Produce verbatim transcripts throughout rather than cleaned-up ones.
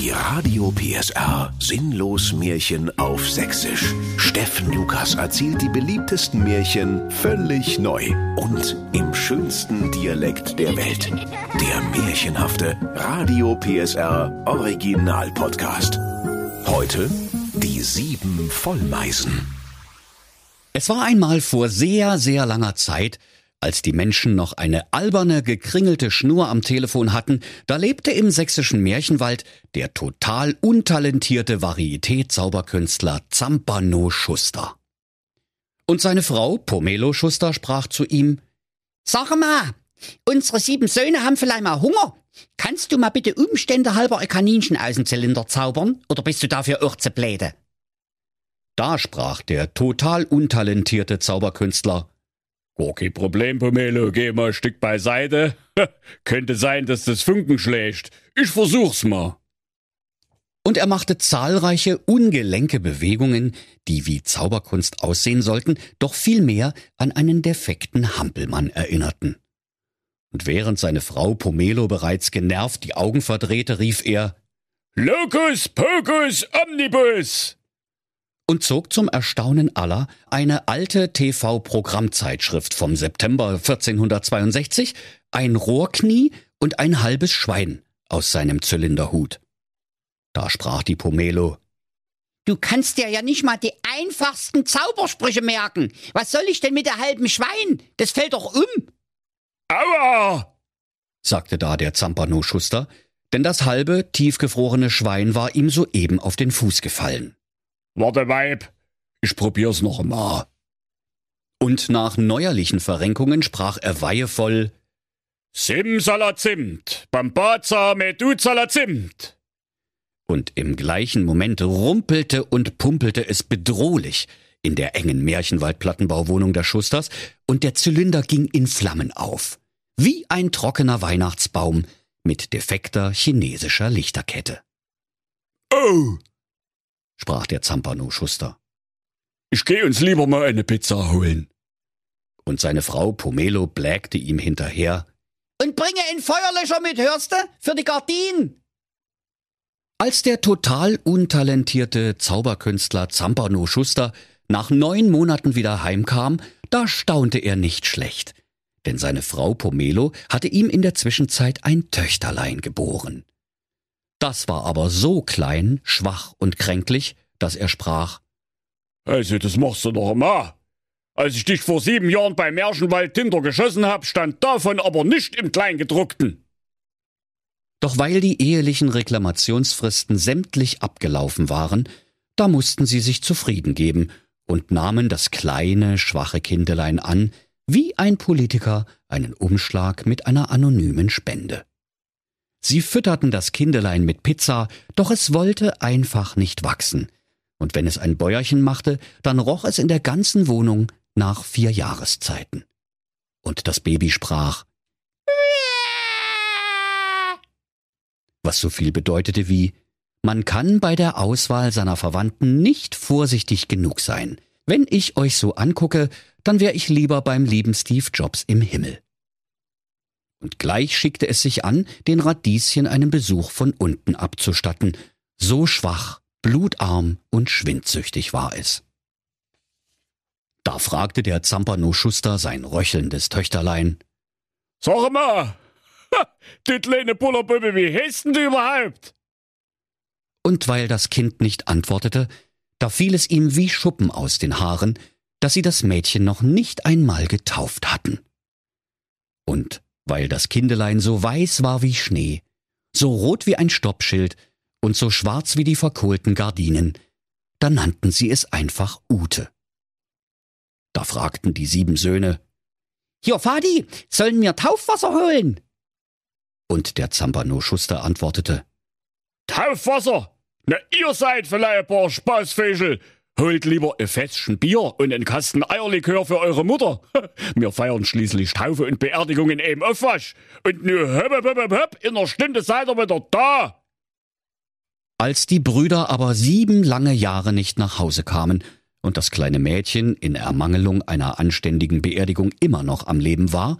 Die Radio-P S R Sinnlos-Märchen auf Sächsisch. Steffen Lukas erzählt die beliebtesten Märchen völlig neu und im schönsten Dialekt der Welt. Der märchenhafte Radio-P S R Original-Podcast. Heute die sieben Vollmeisen. Es war einmal vor sehr, sehr langer Zeit, als die Menschen noch eine alberne, gekringelte Schnur am Telefon hatten, da lebte im sächsischen Märchenwald der total untalentierte Varieté-Zauberkünstler Zampano Schuster. Und seine Frau, Pomelo Schuster, sprach zu ihm: Sag mal, unsere sieben Söhne haben vielleicht mal Hunger. Kannst du mal bitte Umstände halber ein Kaninchen aus dem Zylinder zaubern, oder bist du dafür auch zu blöde? Da sprach der total untalentierte Zauberkünstler: Okay, Problem, Pomelo, geh mal ein Stück beiseite. Könnte sein, dass das Funken schlägt. Ich versuch's mal. Und er machte zahlreiche ungelenke Bewegungen, die wie Zauberkunst aussehen sollten, doch vielmehr an einen defekten Hampelmann erinnerten. Und während seine Frau Pomelo bereits genervt die Augen verdrehte, rief er: Locus pocus omnibus! Und zog zum Erstaunen aller eine alte T V-Programmzeitschrift vom September vierzehnhundertzweiundsechzig, ein Rohrknie und ein halbes Schwein aus seinem Zylinderhut. Da sprach die Pomelo: Du kannst dir ja nicht mal die einfachsten Zaubersprüche merken. Was soll ich denn mit der halben Schwein? Das fällt doch um. Aua, sagte da der Zampano Schuster, denn das halbe, tiefgefrorene Schwein war ihm soeben auf den Fuß gefallen. Warte, Weib, ich probier's noch mal. Und nach neuerlichen Verrenkungen sprach er weihevoll: Simsalazimt, Bambaza Meduzalazimt. Und im gleichen Moment rumpelte und pumpelte es bedrohlich in der engen Märchenwald-Plattenbauwohnung der Schusters und der Zylinder ging in Flammen auf, wie ein trockener Weihnachtsbaum mit defekter chinesischer Lichterkette. Oh! sprach der Zampano Schuster. Ich geh uns lieber mal eine Pizza holen. Und seine Frau Pomelo blägte ihm hinterher: Und bringe einen Feuerlöscher mit, hörste, für die Gardinen. Als der total untalentierte Zauberkünstler Zampano Schuster nach neun Monaten wieder heimkam, da staunte er nicht schlecht. Denn seine Frau Pomelo hatte ihm in der Zwischenzeit ein Töchterlein geboren. Das war aber so klein, schwach und kränklich, dass er sprach: Also, das machst du noch mal. Als ich dich vor sieben Jahren beim Märchenwald Tinder geschossen hab, stand davon aber nicht im Kleingedruckten. Doch weil die ehelichen Reklamationsfristen sämtlich abgelaufen waren, da mussten sie sich zufrieden geben und nahmen das kleine, schwache Kindelein an, wie ein Politiker einen Umschlag mit einer anonymen Spende. Sie fütterten das Kindelein mit Pizza, doch es wollte einfach nicht wachsen. Und wenn es ein Bäuerchen machte, dann roch es in der ganzen Wohnung nach vier Jahreszeiten. Und das Baby sprach, was so viel bedeutete wie: Man kann bei der Auswahl seiner Verwandten nicht vorsichtig genug sein. Wenn ich euch so angucke, dann wäre ich lieber beim lieben Steve Jobs im Himmel. Und gleich schickte es sich an, den Radieschen einen Besuch von unten abzustatten. So schwach, blutarm und schwindsüchtig war es. Da fragte der Zampano Schuster sein röchelndes Töchterlein: Sag mal, du kleine Bullerbübel, wie heißt denn du überhaupt? Und weil das Kind nicht antwortete, da fiel es ihm wie Schuppen aus den Haaren, dass sie das Mädchen noch nicht einmal getauft hatten. Und weil das Kindelein so weiß war wie Schnee, so rot wie ein Stoppschild und so schwarz wie die verkohlten Gardinen, da nannten sie es einfach Ute. Da fragten die sieben Söhne: Hier, Vati, sollen wir Taufwasser holen? Und der Zampano Schuster antwortete: Taufwasser? Na, ihr seid vielleicht ein paar Spaßfischel. Holt lieber ein Fässchen Bier und einen Kasten Eierlikör für eure Mutter. Wir feiern schließlich Taufe und Beerdigungen eben aufwasch. Und nu höpp, höpp, höpp, höpp, in einer Stunde seid ihr wieder da. Als die Brüder aber sieben lange Jahre nicht nach Hause kamen und das kleine Mädchen in Ermangelung einer anständigen Beerdigung immer noch am Leben war,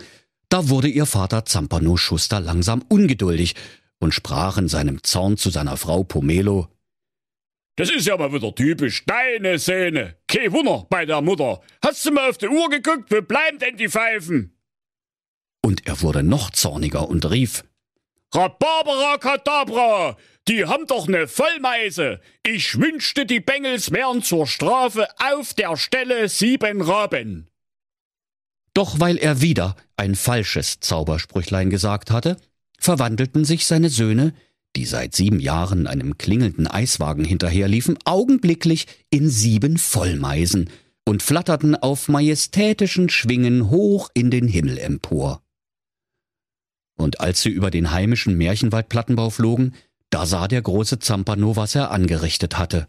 da wurde ihr Vater Zampano Schuster langsam ungeduldig und sprach in seinem Zorn zu seiner Frau Pomelo: »Das ist ja mal wieder typisch, deine Szene. Kein Wunder bei der Mutter. Hast du mal auf die Uhr geguckt? Wo bleiben denn die Pfeifen?« Und er wurde noch zorniger und rief: »Rhabarbera Kadabra! Die haben doch ne Vollmeise! Ich wünschte, die Bengels wären zur Strafe auf der Stelle sieben Raben!« Doch weil er wieder ein falsches Zaubersprüchlein gesagt hatte, verwandelten sich seine Söhne, die seit sieben Jahren einem klingelnden Eiswagen hinterherliefen, augenblicklich in sieben Vollmeisen und flatterten auf majestätischen Schwingen hoch in den Himmel empor. Und als sie über den heimischen Märchenwaldplattenbau flogen, da sah der große Zampano, was er angerichtet hatte.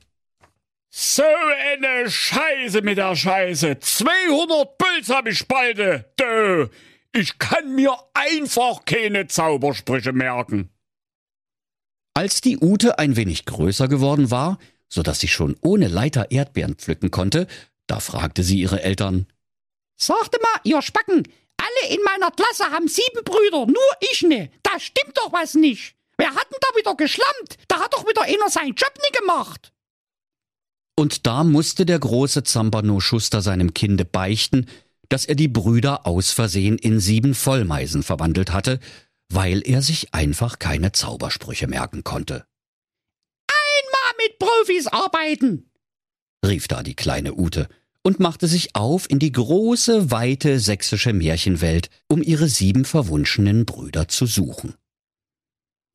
»So eine Scheiße mit der Scheiße! zweihundert Puls hab ich spalte! Dö. Ich kann mir einfach keine Zaubersprüche merken!« Als die Ute ein wenig größer geworden war, so dass sie schon ohne Leiter Erdbeeren pflücken konnte, da fragte sie ihre Eltern: »Sagte mal, ihr Spacken! Alle in meiner Klasse haben sieben Brüder, nur ich ne. Da stimmt doch was nicht. Wer hat denn da wieder geschlampt? Da hat doch wieder einer seinen Job nicht gemacht.« Und da musste der große Zampano Schuster seinem Kinde beichten, dass er die Brüder aus Versehen in sieben Vollmeisen verwandelt hatte, weil er sich einfach keine Zaubersprüche merken konnte. »Einmal mit Profis arbeiten«, rief da die kleine Ute und machte sich auf in die große, weite sächsische Märchenwelt, um ihre sieben verwunschenen Brüder zu suchen.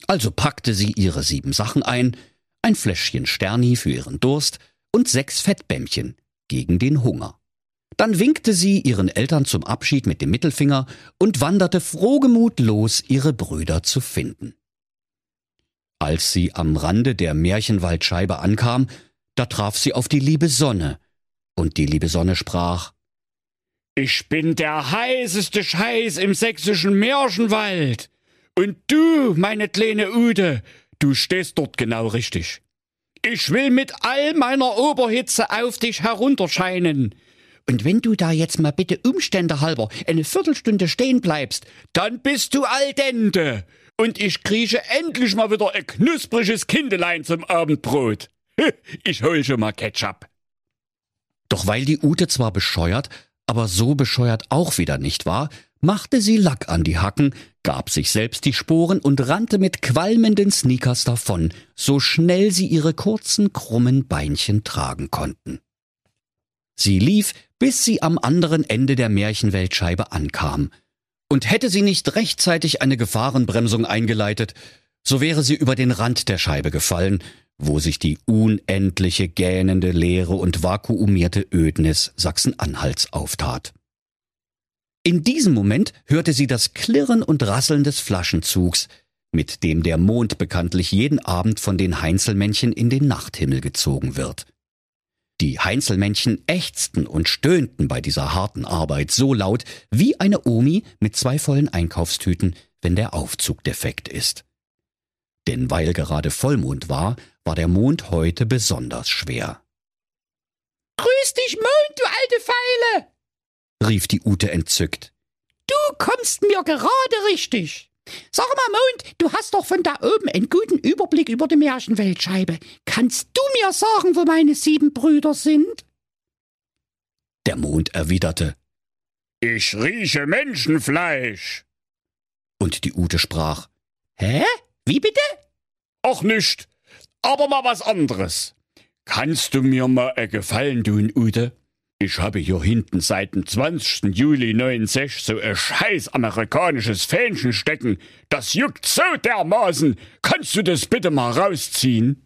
Also packte sie ihre sieben Sachen ein, ein Fläschchen Sterni für ihren Durst und sechs Fettbämmchen gegen den Hunger. Dann winkte sie ihren Eltern zum Abschied mit dem Mittelfinger und wanderte frohgemut los, ihre Brüder zu finden. Als sie am Rande der Märchenwaldscheibe ankam, da traf sie auf die liebe Sonne, und die liebe Sonne sprach: »Ich bin der heißeste Scheiß im sächsischen Märchenwald. Und du, meine kleine Ute, du stehst dort genau richtig. Ich will mit all meiner Oberhitze auf dich herunterscheinen. Und wenn du da jetzt mal bitte Umstände halber eine Viertelstunde stehen bleibst, dann bist du al dente. Und ich krieche endlich mal wieder ein knuspriges Kindelein zum Abendbrot. Ich hol schon mal Ketchup.« Doch weil die Ute zwar bescheuert, aber so bescheuert auch wieder nicht war, machte sie Lack an die Hacken, gab sich selbst die Sporen und rannte mit qualmenden Sneakers davon, so schnell sie ihre kurzen, krummen Beinchen tragen konnten. Sie lief, bis sie am anderen Ende der Märchenweltscheibe ankam. Und hätte sie nicht rechtzeitig eine Gefahrenbremsung eingeleitet, so wäre sie über den Rand der Scheibe gefallen, wo sich die unendliche, gähnende Leere und vakuumierte Ödnis Sachsen-Anhalts auftat. In diesem Moment hörte sie das Klirren und Rasseln des Flaschenzugs, mit dem der Mond bekanntlich jeden Abend von den Heinzelmännchen in den Nachthimmel gezogen wird. Die Heinzelmännchen ächzten und stöhnten bei dieser harten Arbeit so laut wie eine Omi mit zwei vollen Einkaufstüten, wenn der Aufzug defekt ist. Denn weil gerade Vollmond war, war der Mond heute besonders schwer. »Grüß dich, Mond, du alte Feile!« rief die Ute entzückt. »Du kommst mir gerade richtig. Sag mal, Mond, du hast doch von da oben einen guten Überblick über die Märchenweltscheibe. Kannst du mir sagen, wo meine sieben Brüder sind?« Der Mond erwiderte: »Ich rieche Menschenfleisch.« Und die Ute sprach: »Hä? Wie bitte?« »Ach nicht, aber mal was anderes. Kannst du mir mal einen Gefallen tun, Ute? Ich habe hier hinten seit dem zwanzigsten Juli neunundsechzig so ein scheiß amerikanisches Fähnchen stecken. Das juckt so dermaßen. Kannst du das bitte mal rausziehen?«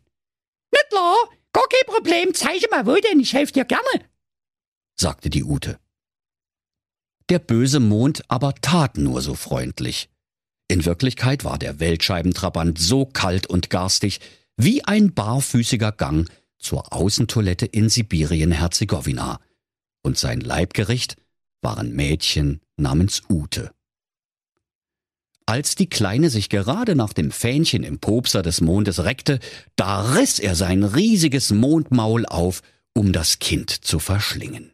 »Na klar, gar kein Problem. Zeige mal wo denn, ich helfe dir gerne«, sagte die Ute. Der böse Mond aber tat nur so freundlich. In Wirklichkeit war der Weltscheibentrabant so kalt und garstig wie ein barfüßiger Gang zur Außentoilette in Sibirien-Herzegowina. Und sein Leibgericht waren Mädchen namens Ute. Als die Kleine sich gerade nach dem Fähnchen im Popser des Mondes reckte, da riss er sein riesiges Mondmaul auf, um das Kind zu verschlingen.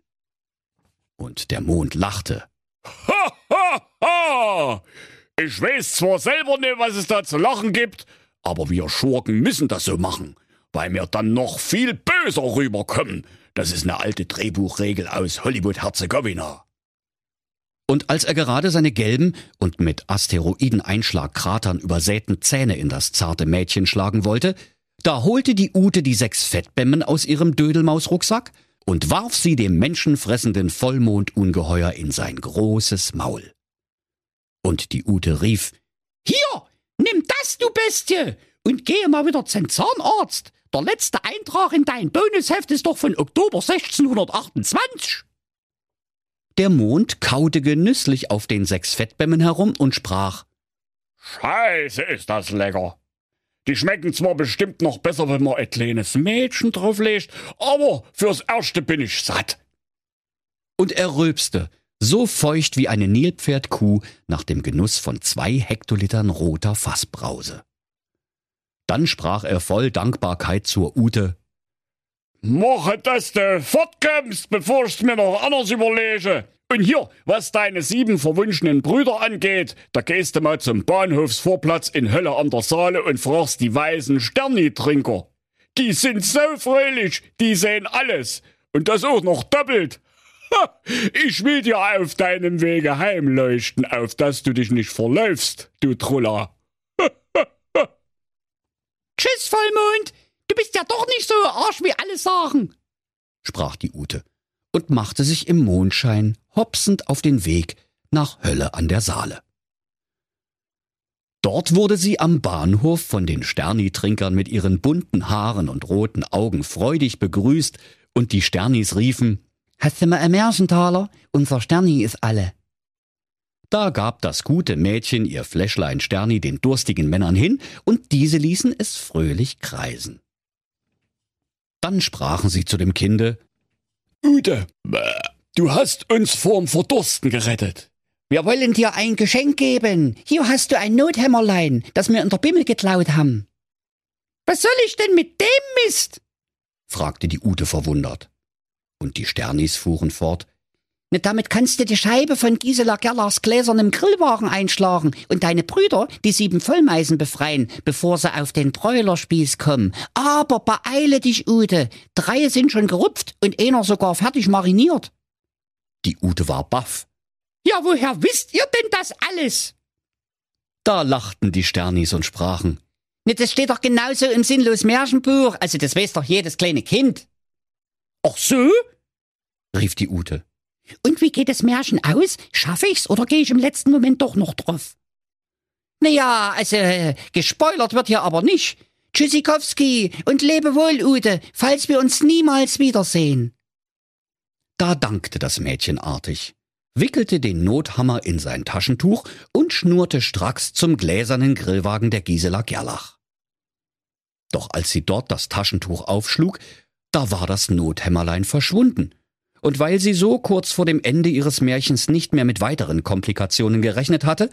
Und der Mond lachte. »Ha, ha, ha! Ich weiß zwar selber nicht, was es da zu lachen gibt, aber wir Schurken müssen das so machen, weil wir dann noch viel böser rüberkommen. Das ist eine alte Drehbuchregel aus Hollywood-Herzegowina. Und als er gerade seine gelben und mit Asteroideneinschlagkratern übersäten Zähne in das zarte Mädchen schlagen wollte, da holte die Ute die sechs Fettbämmen aus ihrem Dödelmausrucksack und warf sie dem menschenfressenden Vollmondungeheuer in sein großes Maul. Und die Ute rief, »Hier, nimm das, du Bestie, und gehe mal wieder zum Zahnarzt. Der letzte Eintrag in dein Bonusheft ist doch von Oktober sechzehnhundertachtundzwanzig.« Der Mond kaute genüsslich auf den sechs Fettbämmen herum und sprach, »Scheiße, ist das lecker. Die schmecken zwar bestimmt noch besser, wenn man ein kleines Mädchen drauflegt, aber fürs Erste bin ich satt.« Und er rülpste, so feucht wie eine Nilpferdkuh nach dem Genuss von zwei Hektolitern roter Fassbrause. Dann sprach er voll Dankbarkeit zur Ute, »Mache, dass du fortkommst, bevor ich's mir noch anders überlege. Und hier, was deine sieben verwunschenen Brüder angeht, da gehst du mal zum Bahnhofsvorplatz in Hölle an der Saale und fragst die weißen Sternitrinker. Die sind so fröhlich, die sehen alles. Und das auch noch doppelt. Ha, ich will dir auf deinem Wege heimleuchten, auf dass du dich nicht verläufst, du Trulla.« »Tschüss, Vollmond! Du bist ja doch nicht so Arsch, wie alle sagen«, sprach die Ute und machte sich im Mondschein hopsend auf den Weg nach Hölle an der Saale. Dort wurde sie am Bahnhof von den Sternitrinkern mit ihren bunten Haaren und roten Augen freudig begrüßt und die Sternis riefen, »Hast du mal ein Märchentaler? Unser Sterni ist alle.« Da gab das gute Mädchen ihr Fläschlein Sterni den durstigen Männern hin und diese ließen es fröhlich kreisen. Dann sprachen sie zu dem Kinde, »Ute, du hast uns vorm Verdursten gerettet. Wir wollen dir ein Geschenk geben. Hier hast du ein Nothämmerlein, das wir in der Bimmel geklaut haben.« »Was soll ich denn mit dem Mist?« fragte die Ute verwundert. Und die Sternis fuhren fort, »Ne, damit kannst du die Scheibe von Gisela Gerlachs gläsernem Grillwagen einschlagen und deine Brüder, die sieben Vollmeisen, befreien, bevor sie auf den Bräulerspieß kommen. Aber beeile dich, Ute, drei sind schon gerupft und einer sogar fertig mariniert.« Die Ute war baff. »Ja, woher wisst ihr denn das alles?« Da lachten die Sternis und sprachen, »Ne, das steht doch genauso im sinnlos Märchenbuch, also das weiß doch jedes kleine Kind.« »Ach so?« rief die Ute. »Und wie geht das Märchen aus? Schaffe ich's oder gehe ich im letzten Moment doch noch drauf?« »Naja, also, gespoilert wird hier aber nicht. Tschüssikowski und lebe wohl, Ute, falls wir uns niemals wiedersehen.« Da dankte das Mädchen artig, wickelte den Nothammer in sein Taschentuch und schnurrte stracks zum gläsernen Grillwagen der Gisela Gerlach. Doch als sie dort das Taschentuch aufschlug, da war das Nothämmerlein verschwunden. Und weil sie so kurz vor dem Ende ihres Märchens nicht mehr mit weiteren Komplikationen gerechnet hatte,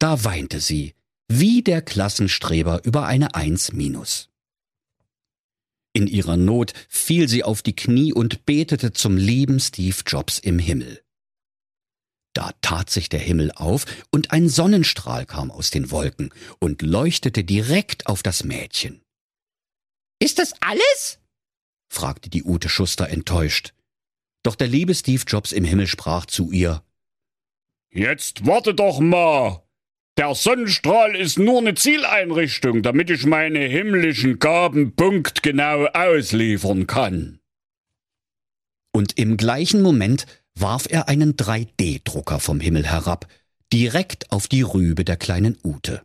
da weinte sie, wie der Klassenstreber über eine Eins minus. In ihrer Not fiel sie auf die Knie und betete zum lieben Steve Jobs im Himmel. Da tat sich der Himmel auf und ein Sonnenstrahl kam aus den Wolken und leuchtete direkt auf das Mädchen. »Ist das alles?« fragte die Ute Schuster enttäuscht. Doch der liebe Steve Jobs im Himmel sprach zu ihr, »Jetzt warte doch mal. Der Sonnenstrahl ist nur eine Zieleinrichtung, damit ich meine himmlischen Gaben punktgenau ausliefern kann.« Und im gleichen Moment warf er einen drei D Drucker vom Himmel herab, direkt auf die Rübe der kleinen Ute.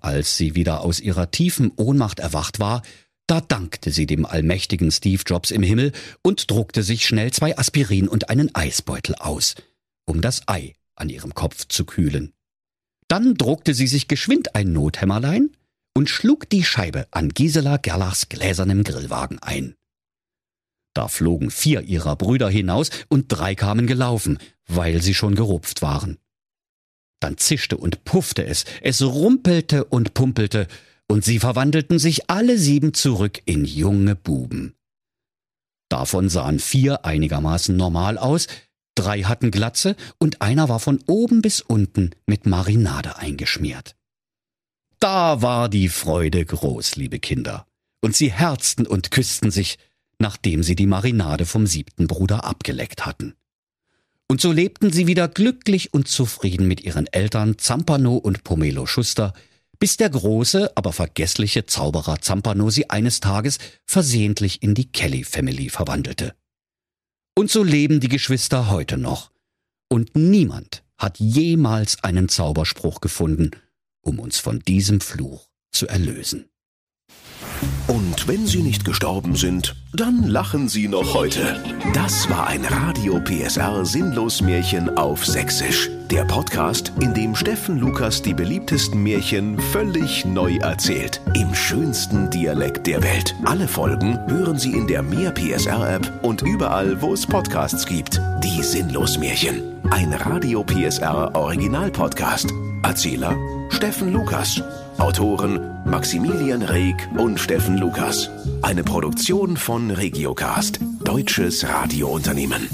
Als sie wieder aus ihrer tiefen Ohnmacht erwacht war, da dankte sie dem allmächtigen Steve Jobs im Himmel und druckte sich schnell zwei Aspirin und einen Eisbeutel aus, um das Ei an ihrem Kopf zu kühlen. Dann druckte sie sich geschwind ein Nothämmerlein und schlug die Scheibe an Gisela Gerlachs gläsernem Grillwagen ein. Da flogen vier ihrer Brüder hinaus und drei kamen gelaufen, weil sie schon gerupft waren. Dann zischte und puffte es, es rumpelte und pumpelte, und sie verwandelten sich alle sieben zurück in junge Buben. Davon sahen vier einigermaßen normal aus, Drei hatten Glatze und einer war von oben bis unten mit Marinade eingeschmiert. Da war die Freude groß, liebe Kinder, und sie herzten und küssten sich, nachdem sie die Marinade vom siebten Bruder abgeleckt hatten. Und so lebten sie wieder glücklich und zufrieden mit ihren Eltern Zampano und Pomelo Schuster, bis der große, aber vergessliche Zauberer Zampano sie eines Tages versehentlich in die Kelly Family verwandelte. Und so leben die Geschwister heute noch. Und niemand hat jemals einen Zauberspruch gefunden, um uns von diesem Fluch zu erlösen. Und wenn sie nicht gestorben sind, dann lachen sie noch heute. Das war ein Radio-P S R Sinnlos-Märchen auf Sächsisch. Der Podcast, in dem Steffen Lukas die beliebtesten Märchen völlig neu erzählt. Im schönsten Dialekt der Welt. Alle Folgen hören Sie in der Mehr-P S R-App und überall, wo es Podcasts gibt. Die Sinnlos-Märchen. Ein Radio-P S R Original-Podcast. Erzähler Steffen Lukas. Autoren Maximilian Reig und Steffen Lukas. Eine Produktion von Regiocast, deutsches Radiounternehmen.